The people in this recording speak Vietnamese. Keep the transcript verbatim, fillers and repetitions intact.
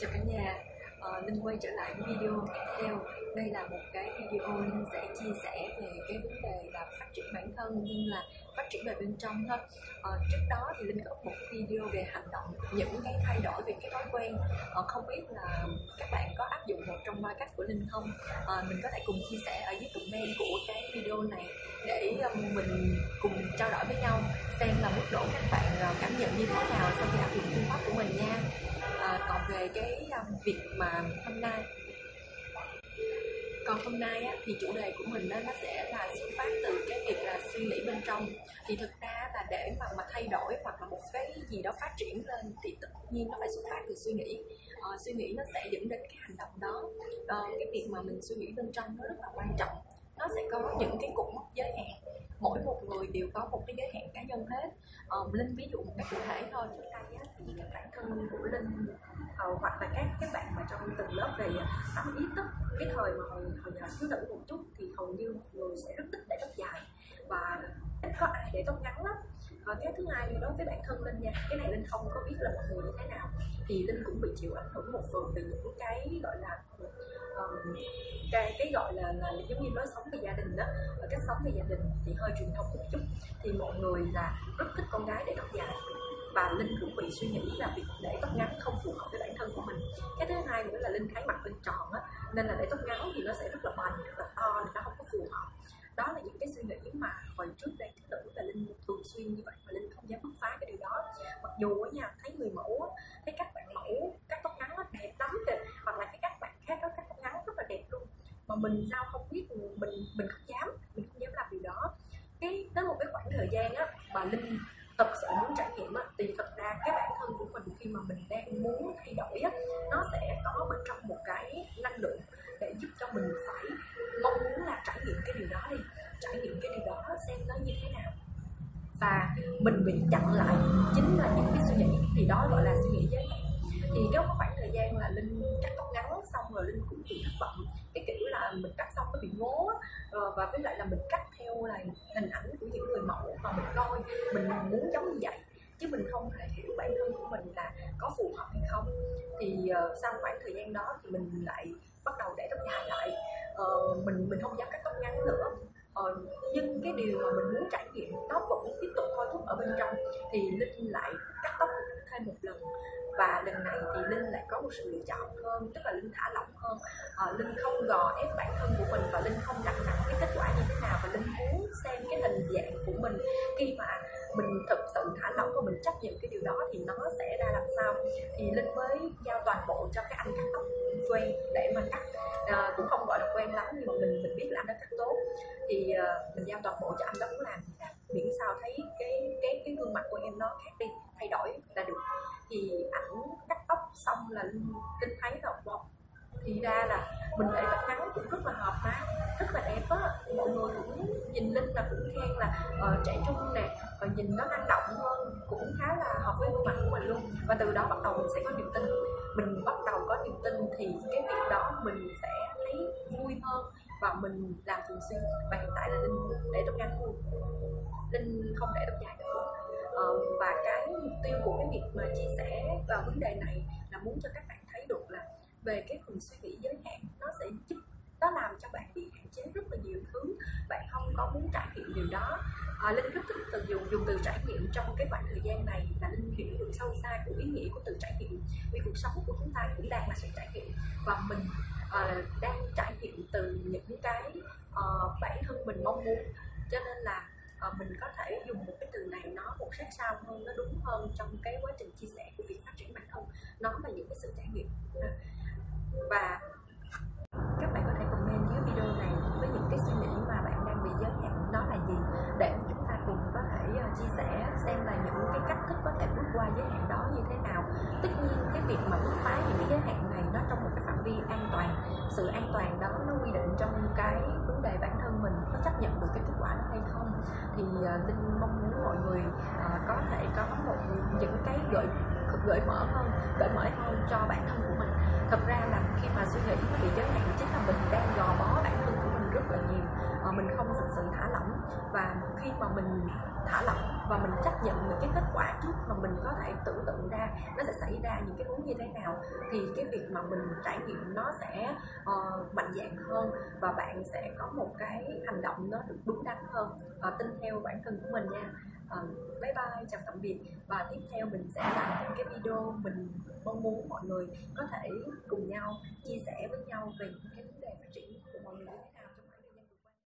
Chào cả nhà, à, Linh quay trở lại với video tiếp theo. Đây là một cái video Linh sẽ chia sẻ về cái vấn đề là phát triển bản thân, nhưng là phát triển về bên trong thôi. À, trước đó thì Linh có một video về hành động, những cái thay đổi về cái thói quen. À, không biết là các bạn có áp dụng một trong ba cách của Linh không? À, mình có thể cùng chia sẻ ở dưới comment của cái video này để um, mình cùng trao đổi với nhau xem là mức độ các bạn cảm nhận như thế nào sau khi áp dụng phương pháp của mình nha. À, còn về cái um, việc mà hôm nay còn hôm nay á, thì chủ đề của mình đó, nó sẽ là xuất phát từ cái việc là suy nghĩ bên trong. Thì thực ra là để mà, mà thay đổi hoặc là một cái gì đó phát triển lên thì tự nhiên nó phải xuất phát từ suy nghĩ. À, suy nghĩ nó sẽ dẫn đến cái hành động đó. À, cái việc mà mình suy nghĩ bên trong nó rất là quan trọng. Nó sẽ có những cái cụm giới hạn, mỗi một người đều có một cái giới hạn cá nhân hết. à, Linh ví dụ một cách cụ thể thôi. Trước đây á, thì bản thân của Linh uh, hoặc là các các bạn mà trong từng lớp về tắm ý thức, cái thời mà hồi hồi nhỏ thiếu nữ một chút thì hầu như người sẽ rất thích để tóc dài và ít có ai để tóc ngắn lắm. Và cái thứ hai đối với bản thân Linh nha, cái này Linh không có biết là mọi người như thế nào, thì Linh cũng bị chịu ảnh hưởng một phần từ những cái gọi là Um, cái, cái gọi là, là giống như lối sống về gia đình đó, và cách sống về gia đình thì hơi truyền thống một chút, thì mọi người là rất thích con gái để tóc dài, và Linh cũng bị suy nghĩ là việc để tóc ngắn không phù hợp với bản thân của mình. Cái thứ hai nữa là Linh thấy mặt Linh tròn á, nên là để tóc ngắn thì nó sẽ rất là bành, rất là to, nó không có phù hợp. Đó là những cái suy nghĩ mà hồi trước đây thích nữ là Linh thường xuyên như vậy, mà Linh không dám bứt phá cái điều đó. Mặc dù ở nhà thấy người mẫu, thấy các bạn mẫu cắt tóc ngắn nó đẹp lắm kìa, hoặc là thấy các bạn khác đó cắt tóc ngắn rất là đẹp luôn, mà mình sao không biết, mình mình không dám, mình không dám làm điều đó. Cái tới một cái khoảng thời gian á mà Linh thật sự muốn trải nghiệm á, thì thật ra cái bản thân của mình khi mà mình đang muốn thay đổi á, nó sẽ có bên trong một cái năng lượng để giúp cho mình phải mong muốn là trải nghiệm cái điều đó đi, trải nghiệm cái điều đó xem nó như thế nào. Và mình bị chặn lại chính là những cái suy nghĩ, thì đó gọi là suy nghĩ giới hạn. Thì cái khoảng thời gian là Linh cắt tóc ngắn xong rồi Linh cũng bị thất vọng, cái kiểu là mình cắt xong nó bị ngố, và với lại là mình cắt theo là hình ảnh của những người mẫu mà mình coi, mình muốn giống như vậy chứ mình không thể hiểu bản thân của mình là có phù hợp hay không. Thì uh, sau khoảng thời gian đó thì mình lại bắt đầu để tóc dài lại, uh, mình mình không dám cắt tóc ngắn nữa. Ờ, nhưng cái điều mà mình muốn trải nghiệm nó vẫn tiếp tục thôi thúc ở bên trong, thì Linh lại cắt tóc thêm một lần, và lần này thì Linh lại có một sự lựa chọn hơn, tức là Linh thả lỏng hơn. À, Linh không gò ép bản thân của mình, và Linh không đặt nặng cái kết quả như thế nào, và Linh muốn xem cái hình dạng của mình khi mà mình thực sự thả lỏng và mình chấp nhận cái điều đó thì nó sẽ ra làm sao. Thì Linh mới giao toàn bộ cho cái anh cắt tóc quen để mà cắt, à, cũng không gọi là quen lắm nhưng mà mình mình biết là anh đã cắt tốt, thì uh, mình giao toàn bộ cho anh đó cũng làm miễn sao thấy cái cái cái gương mặt của em nó khác đi, thay đổi là được. Thì ảnh cắt tóc xong là Linh thấy là wow, thì ra là mình để tóc ngắn cũng rất là hợp mà, rất là đẹp á. Mọi người cũng nhìn Linh là cũng khen là uh, trẻ trung nè, và nhìn nó năng động hơn, cũng khá là hợp với gương mặt của mình luôn. Và từ đó bắt đầu mình sẽ có niềm tin, mình bắt đầu có niềm tin thì cái việc đó mình sẽ thấy vui hơn và mình làm thường xuyên. Và hiện tại là Linh để tóc ngắn luôn, Linh không để tóc dài nữa. Uh, và cái mục tiêu của cái việc mà chia sẻ vào vấn đề này là muốn cho các bạn thấy được là về cái phần suy nghĩ giới hạn, nó sẽ giúp, nó làm cho bạn bị hạn chế rất là nhiều thứ, bạn không có muốn trải nghiệm điều đó. À, Linh rất thích từ dùng dùng từ trải nghiệm trong cái khoảng thời gian này, là Linh hiểu được sâu xa của ý nghĩa của từ trải nghiệm, vì cuộc sống của chúng ta cũng đang là sự trải nghiệm, và mình à, đang trải nghiệm từ những cái à, bản thân mình mong muốn. Cho nên là à, mình có thể dùng một cái từ này nó một sát sao hơn, nó đúng hơn trong cái quá trình chia sẻ của việc phát triển bản thân, nó là những cái sự trải nghiệm. À, và các bạn có thể comment dưới video này với những cái suy nghĩ mà bạn đang bị giới hạn nó là gì, để chúng ta cùng có thể uh, chia sẻ xem là những cái cách thức có thể bước qua giới hạn đó như thế nào. Tất nhiên cái việc mà bứt phá những cái giới hạn này nó trong một cái phạm vi an toàn, sự an toàn đó nó quy định trong cái vấn đề bản thân mình có chấp nhận được cái kết quả đó hay không. Thì uh, Linh mong muốn mọi người uh, có thể có một những cái gợi gợi mở hơn, gợi mở hơn cho bản thân của mình. Thật ra là khi mà suy nghĩ nó bị giới hạn chính là mình đang gò bó bản thân của mình rất rất là nhiều, à, mình không thực sự thả lỏng. Và khi mà mình thả lỏng và mình chấp nhận những cái kết quả trước mà mình có thể tưởng tượng ra nó sẽ xảy ra những cái hướng như thế nào, thì cái việc mà mình trải nghiệm nó sẽ uh, mạnh dạn hơn, và bạn sẽ có một cái hành động nó được đúng đắn hơn. Uh, tin theo bản thân của mình nha. Uh, bye bye, chào tạm biệt, và tiếp theo mình sẽ làm những cái video mình mong muốn mọi người có thể cùng nhau chia sẻ với nhau về những cái vấn đề phát triển của mọi người như thế nào.